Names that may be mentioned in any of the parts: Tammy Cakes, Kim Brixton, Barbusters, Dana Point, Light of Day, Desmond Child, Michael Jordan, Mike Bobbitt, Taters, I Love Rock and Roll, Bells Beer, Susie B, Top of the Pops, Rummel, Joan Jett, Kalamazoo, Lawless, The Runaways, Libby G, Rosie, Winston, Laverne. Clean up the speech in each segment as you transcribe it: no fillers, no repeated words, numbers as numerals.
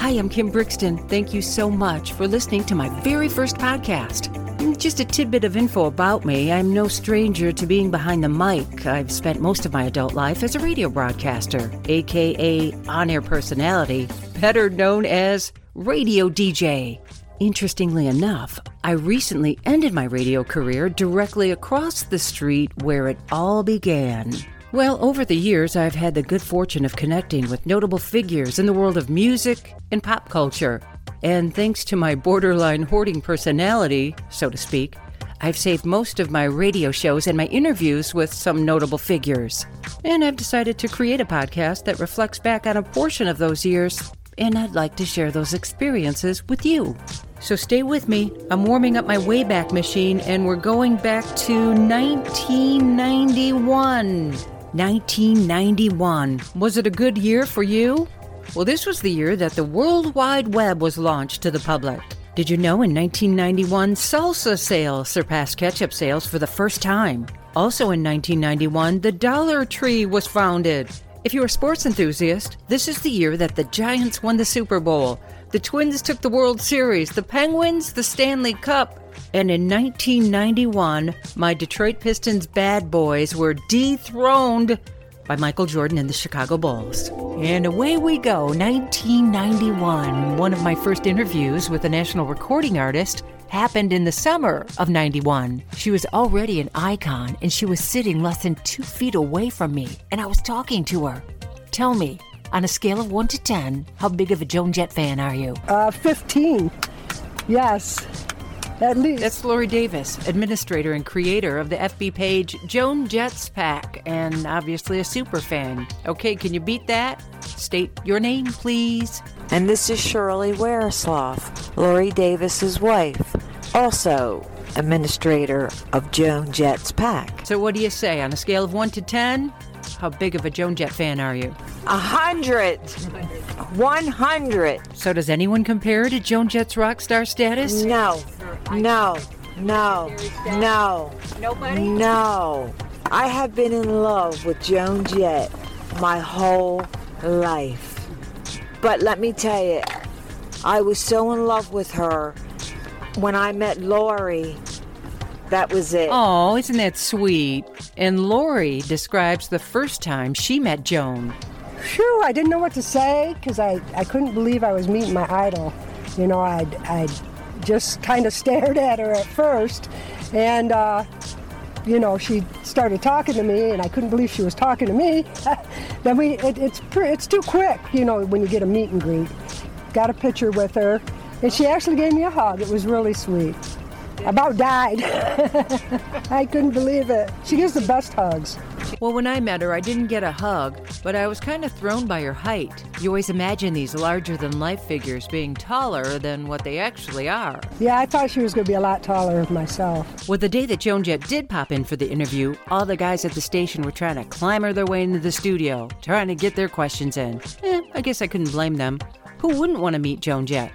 Hi, I'm Kim Brixton. Thank you so much for listening to my very first podcast. Just a tidbit of info about me. I'm no stranger to being behind the mic. I've spent most of my adult life as a radio broadcaster, aka on-air personality, better known as radio DJ. Interestingly enough, I recently ended my radio career directly across the street where it all began. Well, over the years, I've had the good fortune of connecting with notable figures in the world of music and pop culture. And thanks to my borderline hoarding personality, so to speak, I've saved most of my radio shows and my interviews with some notable figures. And I've decided to create a podcast that reflects back on a portion of those years, and I'd like to share those experiences with you. So stay with me. I'm warming up my Wayback Machine, and we're going back to 1991. 1991. Was it a good year for you? Well, this was the year that the World Wide Web was launched to the public. Did you know in 1991, salsa sales surpassed ketchup sales for the first time? Also in 1991, the Dollar Tree was founded. If you're a sports enthusiast, this is the year that the Giants won the Super Bowl, the Twins took the World Series, the Penguins the Stanley Cup. And in 1991, my Detroit Pistons bad boys were dethroned by Michael Jordan and the Chicago Bulls. And away we go, 1991. One of my first interviews with a national recording artist happened in the summer of 91. She was already an icon, and she was sitting less than 2 feet away from me, and I was talking to her. Tell me, on a scale of 1 to 10, how big of a Joan Jett fan are you? 15. Yes. At least. That's Laurie Davis, administrator and creator of the FB page Joan Jett's Pack, and obviously a super fan. Okay, can you beat that? State your name, please. And this is Shirley Wirosloff, Laurie Davis's wife, also administrator of Joan Jett's Pack. So what do you say? On a scale of 1 to 10, how big of a Joan Jett fan are you? 100. 100. So does anyone compare to Joan Jett's rock star status? No. No. Nobody? No. I have been in love with Joan Jett my whole life. But let me tell you, I was so in love with her when I met Laurie. That was it. Oh, isn't that sweet? And Laurie describes the first time she met Joan. Phew, I didn't know what to say because I couldn't believe I was meeting my idol. You know, I just kind of stared at her at first, and you know, she started talking to me, and I couldn't believe she was talking to me. Then it's too quick, you know, when you get a meet and greet. Got a picture with her, and she actually gave me a hug. It was really sweet. About died. I couldn't believe it. She gives the best hugs. Well, when I met her, I didn't get a hug, but I was kind of thrown by her height. You always imagine these larger-than-life figures being taller than what they actually are. Yeah, I thought she was going to be a lot taller myself. Well, the day that Joan Jett did pop in for the interview, all the guys at the station were trying to clamber their way into the studio, trying to get their questions in. I guess I couldn't blame them. Who wouldn't want to meet Joan Jett?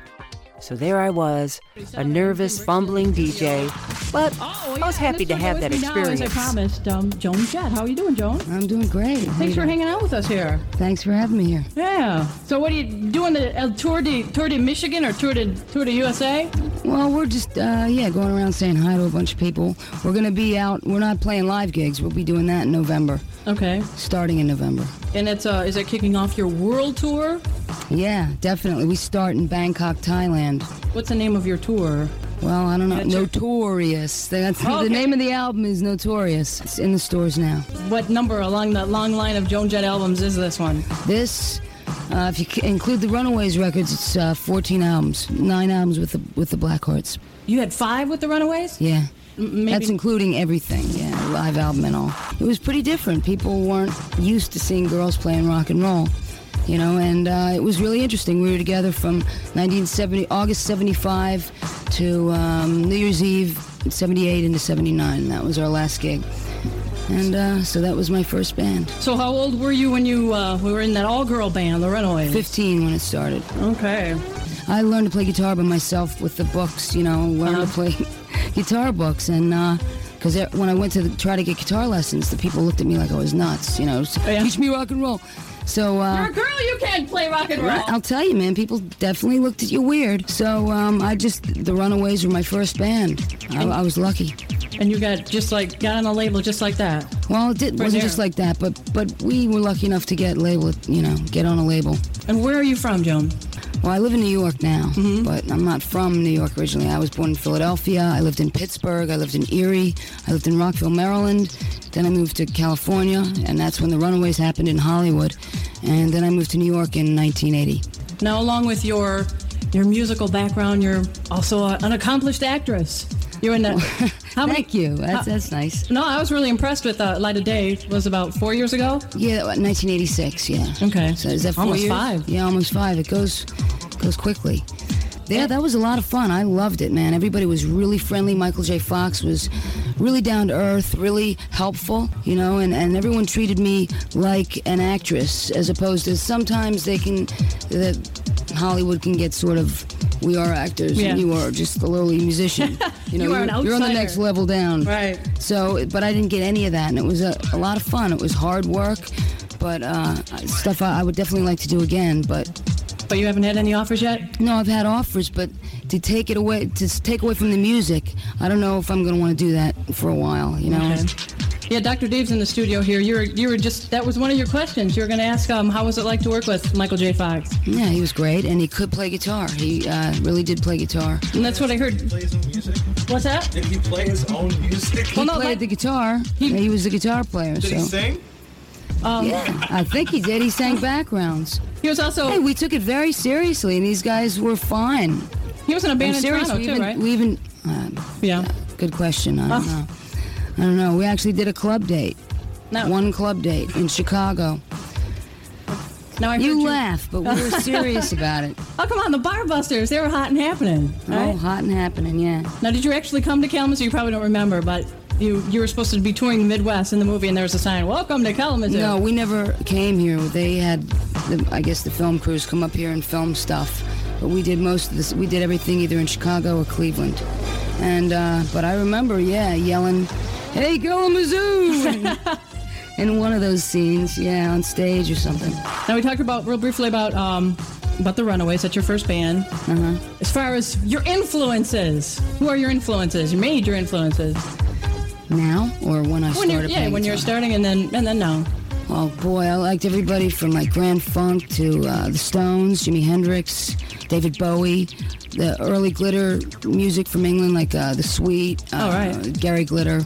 So there I was, a nervous, fumbling DJ, but I was happy to have that experience. Now, as I promised, Joan Jett. How are you doing, Joan? I'm doing great. Thanks for hanging out with us here. Thanks for having me here. Yeah. So what are you doing, the tour de Michigan or tour de USA? Well, we're just, going around saying hi to a bunch of people. We're going to be out. We're not playing live gigs. We'll be doing that in November. Okay. Starting in November. And it's is it kicking off your world tour? Yeah, definitely. We start in Bangkok, Thailand. What's the name of your tour? Well, I don't know. Notorious. The name of the album is Notorious. It's in the stores now. What number along the long line of Joan Jett albums is this one? This, if you include the Runaways records, it's 14 albums. 9 albums with the Blackhearts. You had 5 with the Runaways? Yeah. Maybe. That's including everything, yeah, live album and all. It was pretty different. People weren't used to seeing girls playing rock and roll, you know, and it was really interesting. We were together from August 75 to New Year's Eve 78 into 79. That was our last gig. And so that was my first band. So how old were you when you were in that all-girl band, the Runaways? 15 when it started. Okay. I learned to play guitar by myself with the books, you know, learned to play guitar books, and because when I went to try to get guitar lessons, the people looked at me like I was nuts, you know, teach me rock and roll. So, you're a girl, you can't play rock and roll. I'll tell you, man, people definitely looked at you weird. So, the Runaways were my first band. I was lucky. And you got on a label just like that? Well, it wasn't just like that, but we were lucky enough to get on a label. And where are you from, Joan? Well, I live in New York now, mm-hmm. but I'm not from New York originally. I was born in Philadelphia. I lived in Pittsburgh. I lived in Erie. I lived in Rockville, Maryland. Then I moved to California, and that's when the Runaways happened in Hollywood. And then I moved to New York in 1980. Now, along with your musical background, you're also an accomplished actress. You're in that. Thank you. That's nice. No, I was really impressed with Light of Day. It was about 4 years ago? Yeah, 1986, yeah. Okay. So is that 4 years? Almost 5. Yeah, almost 5. It goes quickly. Yeah, that was a lot of fun. I loved it, man. Everybody was really friendly. Michael J. Fox was really down to earth, really helpful, and everyone treated me like an actress, as opposed to sometimes Hollywood can get sort of, we are actors, yeah. and you are just a lowly musician. You're on the next level down. Right. So, but I didn't get any of that, and it was a lot of fun. It was hard work, but stuff I would definitely like to do again, but... But you haven't had any offers yet? No, I've had offers, but to take away from the music, I don't know if I'm going to want to do that for a while, Okay. Yeah, Dr. Dave's in the studio here. You were just, that was one of your questions. You were going to ask how was it like to work with Michael J. Fox? Yeah, he was great, and he could play guitar. He really did play guitar. And that's what I heard. Did he play his own music? What's that? Did he play his own music? He played the guitar. He was the guitar player. Did he sing? Yeah, I think he did. He sang backgrounds. He was also... Hey, we took it very seriously, and these guys were fine. He was in a band in Toronto, too, right? We even... Good question. I don't know. We actually did a club date. No. One club date in Chicago. Now you laugh, but we were serious about it. Oh, come on, the Barbusters, they were hot and happening, right? Oh, hot and happening, yeah. Now, did you actually come to Kalamazoo? You probably don't remember, but... You were supposed to be touring the Midwest in the movie, and there was a sign, "Welcome to Kalamazoo." No, we never came here. They had, the film crews come up here and film stuff, but we did most of this. We did everything either in Chicago or Cleveland, and but I remember, yelling, "Hey, Kalamazoo!" in one of those scenes, on stage or something. Now we talked real briefly about the Runaways. That's your first band. Uh-huh. As far as your influences, who are your influences? Your major influences. Now or when I started? Yeah, when you're starting, and then now. Oh boy, I liked everybody from like Grand Funk to the Stones, Jimi Hendrix, David Bowie, the early glitter music from England like the Sweet, Gary Glitter,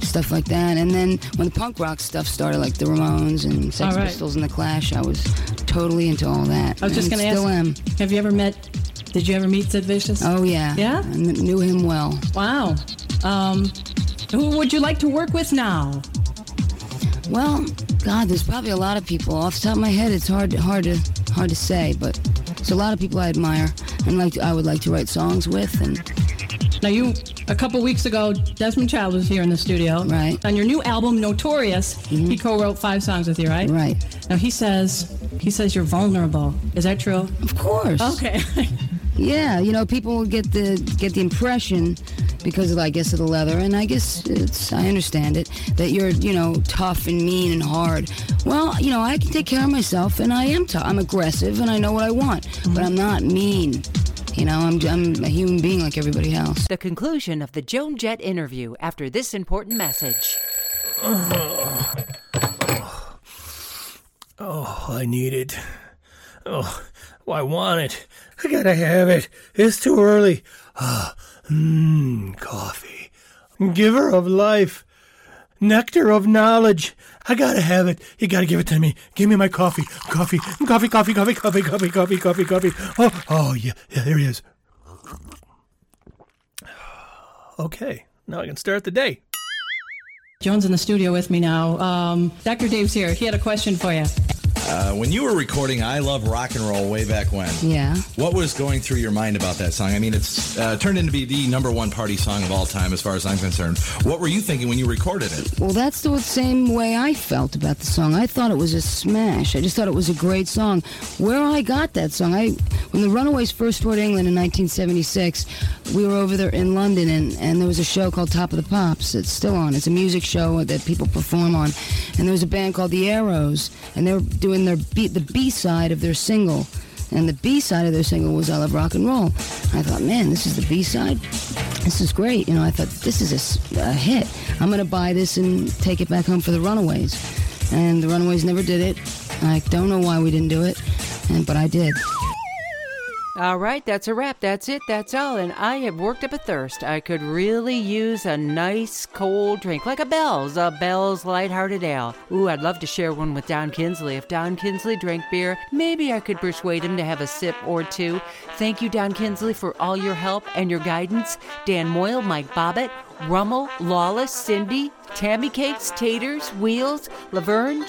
stuff like that. And then when the punk rock stuff started, like the Ramones and Sex Pistols and the Clash, I was totally into all that. I was just going to ask. Still am. Did you ever meet Sid Vicious? Oh yeah. Yeah. I knew him well. Wow. Who would you like to work with now? Well, God, there's probably a lot of people. Off the top of my head, it's hard to say, but there's a lot of people I admire and I would like to write songs with. And now, a couple weeks ago, Desmond Child was here in the studio. Right. On your new album, Notorious, he co-wrote 5 songs with you, right? Right. Now he says you're vulnerable. Is that true? Of course. Okay. Yeah, people get the impression, because of, I guess, of the leather, and I guess I understand it, that you're, tough and mean and hard. Well, I can take care of myself, and I am tough. I'm aggressive, and I know what I want, but I'm not mean. I'm a human being like everybody else. The conclusion of the Joan Jett interview after this important message. Oh, I need it. Oh, I want it. I gotta have it. It's too early. Coffee. Giver of life. Nectar of knowledge. I gotta have it. You gotta give it to me. Give me my coffee. Coffee. Oh, yeah, there he is. Okay, now I can start the day. Joan's in the studio with me now. Dr. Dave's here. He had a question for you. When you were recording I Love Rock and Roll way back when, what was going through your mind about that song? I mean, it's turned into be the number one party song of all time as far as I'm concerned. What were you thinking when you recorded it? Well, that's the same way I felt about the song. I thought it was a smash. I just thought it was a great song. Where I got that song, when the Runaways first toured England in 1976, we were over there in London, and there was a show called Top of the Pops. It's still on. It's a music show that people perform on. And there was a band called The Arrows, and they were doing doing their the B-side of their single. And the B-side of their single was I Love Rock and Roll. I thought, man, this is the B-side. This is great. You know, I thought, this is a hit. I'm going to buy this and take it back home for the Runaways. And the Runaways never did it. I don't know why we didn't do it, but I did. All right, that's a wrap. That's it. That's all. And I have worked up a thirst. I could really use a nice cold drink, like a Bell's lighthearted ale. Ooh, I'd love to share one with Don Kinsley. If Don Kinsley drank beer, maybe I could persuade him to have a sip or two. Thank you, Don Kinsley, for all your help and your guidance. Dan Moyle, Mike Bobbitt, Rummel, Lawless, Cindy, Tammy Cakes, Taters, Wheels, Laverne,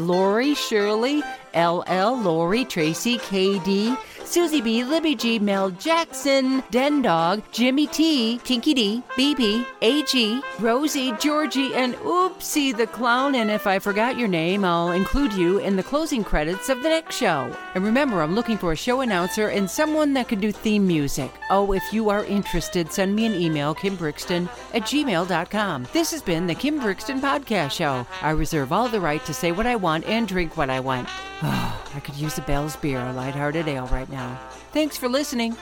Laurie, Shirley, LL, Laurie, Tracy, KD, Susie B, Libby G, Mel Jackson, Den Dog, Jimmy T, Tinky D, BB, AG, Rosie, Georgie, and Oopsie the Clown. And if I forgot your name, I'll include you in the closing credits of the next show. And remember, I'm looking for a show announcer and someone that can do theme music. Oh, if you are interested, send me an email, kimbrixton@gmail.com. This has been the Kim Brixton Podcast Show. I reserve all the right to say what I want and drink what I want. Oh, I could use a Bell's beer or lighthearted ale right now. Thanks for listening.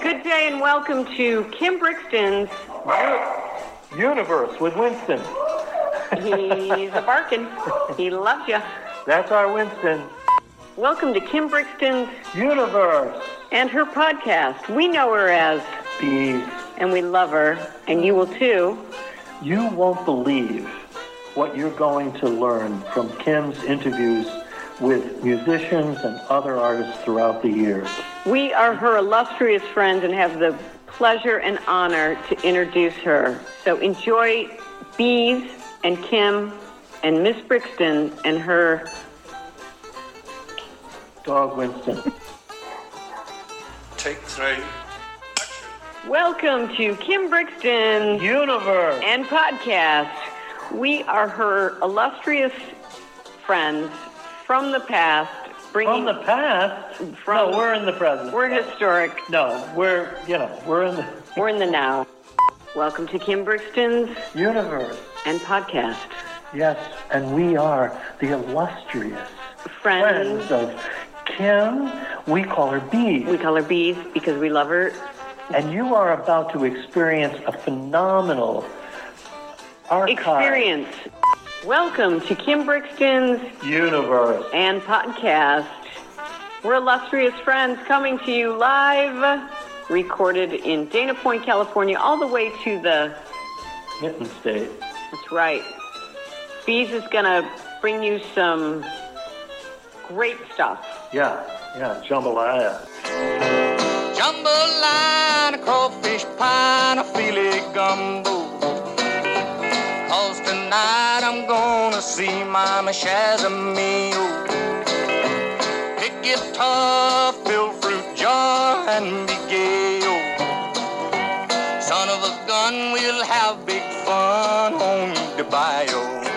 Good day and welcome to Kim Brixton's Universe with Winston. He's a barkin'. He loves you. That's our Winston. Welcome to Kim Brixton's Universe and her podcast. We know her as Bees. And we love her, and you will too. You won't believe what you're going to learn from Kim's interviews with musicians and other artists throughout the years. We are her illustrious friends and have the pleasure and honor to introduce her. So enjoy Bees and Kim and Miss Brixton and her dog Winston. Take three. Welcome to Kim Brixton Universe and Podcast. We are her illustrious friends from the past. From the past? From no, we're in the present. We're historic. No, we're in the now. Welcome to Kim Brixton's Universe and Podcast. Yes, and we are the illustrious friends of Kim. We call her Bees. We call her Bees because we love her. And you are about to experience a phenomenal archive. Experience. Welcome to Kim Brixton's Universe and Podcast. We're illustrious friends coming to you live, recorded in Dana Point, California, all the way to the Mitten State. That's right. Bees is going to bring you some great stuff. Yeah, jambalaya. Jambalaya, crawfish pie, a filet gumbo. 'Cause tonight I'm gonna see Mama Shazamio. Pick guitar, fill fruit jar, and be gay. Son of a gun, we'll have big fun on the bio.